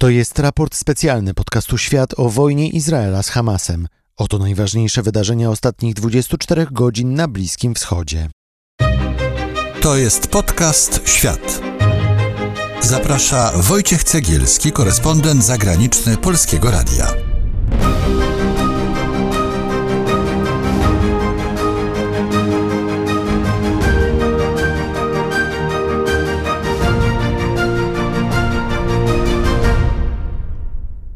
To jest raport specjalny podcastu Świat o wojnie Izraela z Hamasem. Oto najważniejsze wydarzenia ostatnich 24 godzin na Bliskim Wschodzie. To jest podcast Świat. Zaprasza Wojciech Cegielski, korespondent zagraniczny Polskiego Radia.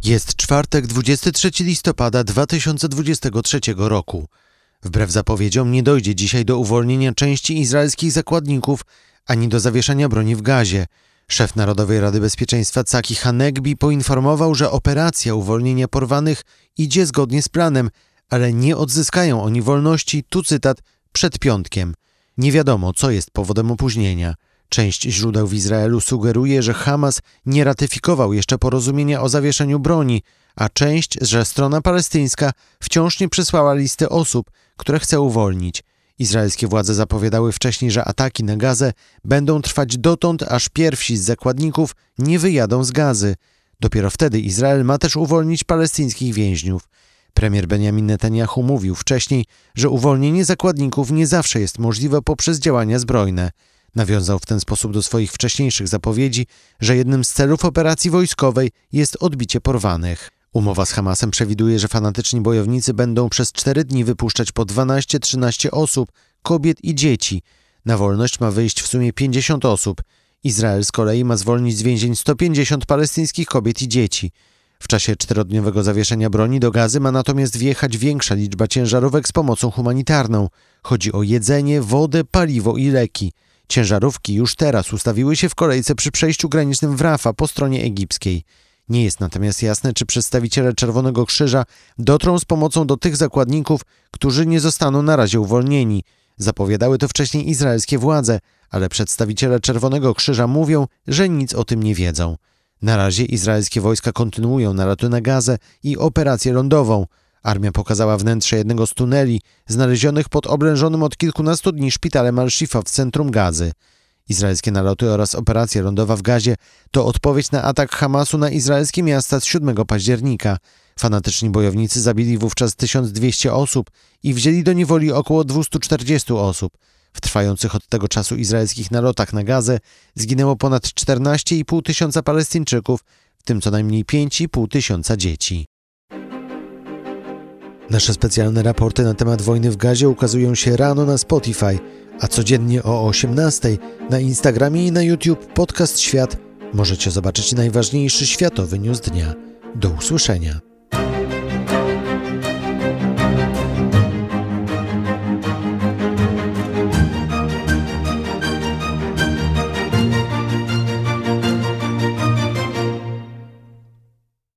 Jest czwartek, 23 listopada 2023 roku. Wbrew zapowiedziom nie dojdzie dzisiaj do uwolnienia części izraelskich zakładników ani do zawieszenia broni w Gazie. Szef Narodowej Rady Bezpieczeństwa Caki Hanegbi poinformował, że operacja uwolnienia porwanych idzie zgodnie z planem, ale nie odzyskają oni wolności, tu cytat, przed piątkiem. Nie wiadomo, co jest powodem opóźnienia. Część źródeł w Izraelu sugeruje, że Hamas nie ratyfikował jeszcze porozumienia o zawieszeniu broni, a część, że strona palestyńska wciąż nie przysłała listy osób, które chce uwolnić. Izraelskie władze zapowiadały wcześniej, że ataki na Gazę będą trwać dotąd, aż pierwsi z zakładników nie wyjadą z Gazy. Dopiero wtedy Izrael ma też uwolnić palestyńskich więźniów. Premier Benjamin Netanyahu mówił wcześniej, że uwolnienie zakładników nie zawsze jest możliwe poprzez działania zbrojne. Nawiązał w ten sposób do swoich wcześniejszych zapowiedzi, że jednym z celów operacji wojskowej jest odbicie porwanych. Umowa z Hamasem przewiduje, że fanatyczni bojownicy będą przez 4 dni wypuszczać po 12-13 osób, kobiet i dzieci. Na wolność ma wyjść w sumie 50 osób. Izrael z kolei ma zwolnić z więzień 150 palestyńskich kobiet i dzieci. W czasie 4-dniowego zawieszenia broni do Gazy ma natomiast wjechać większa liczba ciężarówek z pomocą humanitarną. Chodzi o jedzenie, wodę, paliwo i leki. Ciężarówki już teraz ustawiły się w kolejce przy przejściu granicznym w Rafa po stronie egipskiej. Nie jest natomiast jasne, czy przedstawiciele Czerwonego Krzyża dotrą z pomocą do tych zakładników, którzy nie zostaną na razie uwolnieni. Zapowiadały to wcześniej izraelskie władze, ale przedstawiciele Czerwonego Krzyża mówią, że nic o tym nie wiedzą. Na razie izraelskie wojska kontynuują naloty na Gazę i operację lądową. Armia pokazała wnętrze jednego z tuneli znalezionych pod oblężonym od kilkunastu dni szpitalem Al-Shifa w centrum Gazy. Izraelskie naloty oraz operacja lądowa w Gazie to odpowiedź na atak Hamasu na izraelskie miasta z 7 października. Fanatyczni bojownicy zabili wówczas 1200 osób i wzięli do niewoli około 240 osób. W trwających od tego czasu izraelskich nalotach na Gazę zginęło ponad 14,5 tysiąca Palestyńczyków, w tym co najmniej 5,5 tysiąca dzieci. Nasze specjalne raporty na temat wojny w Gazie ukazują się rano na Spotify, a codziennie o 18:00 na Instagramie i na YouTube podcast Świat. Możecie zobaczyć najważniejszy światowy news dnia. Do usłyszenia.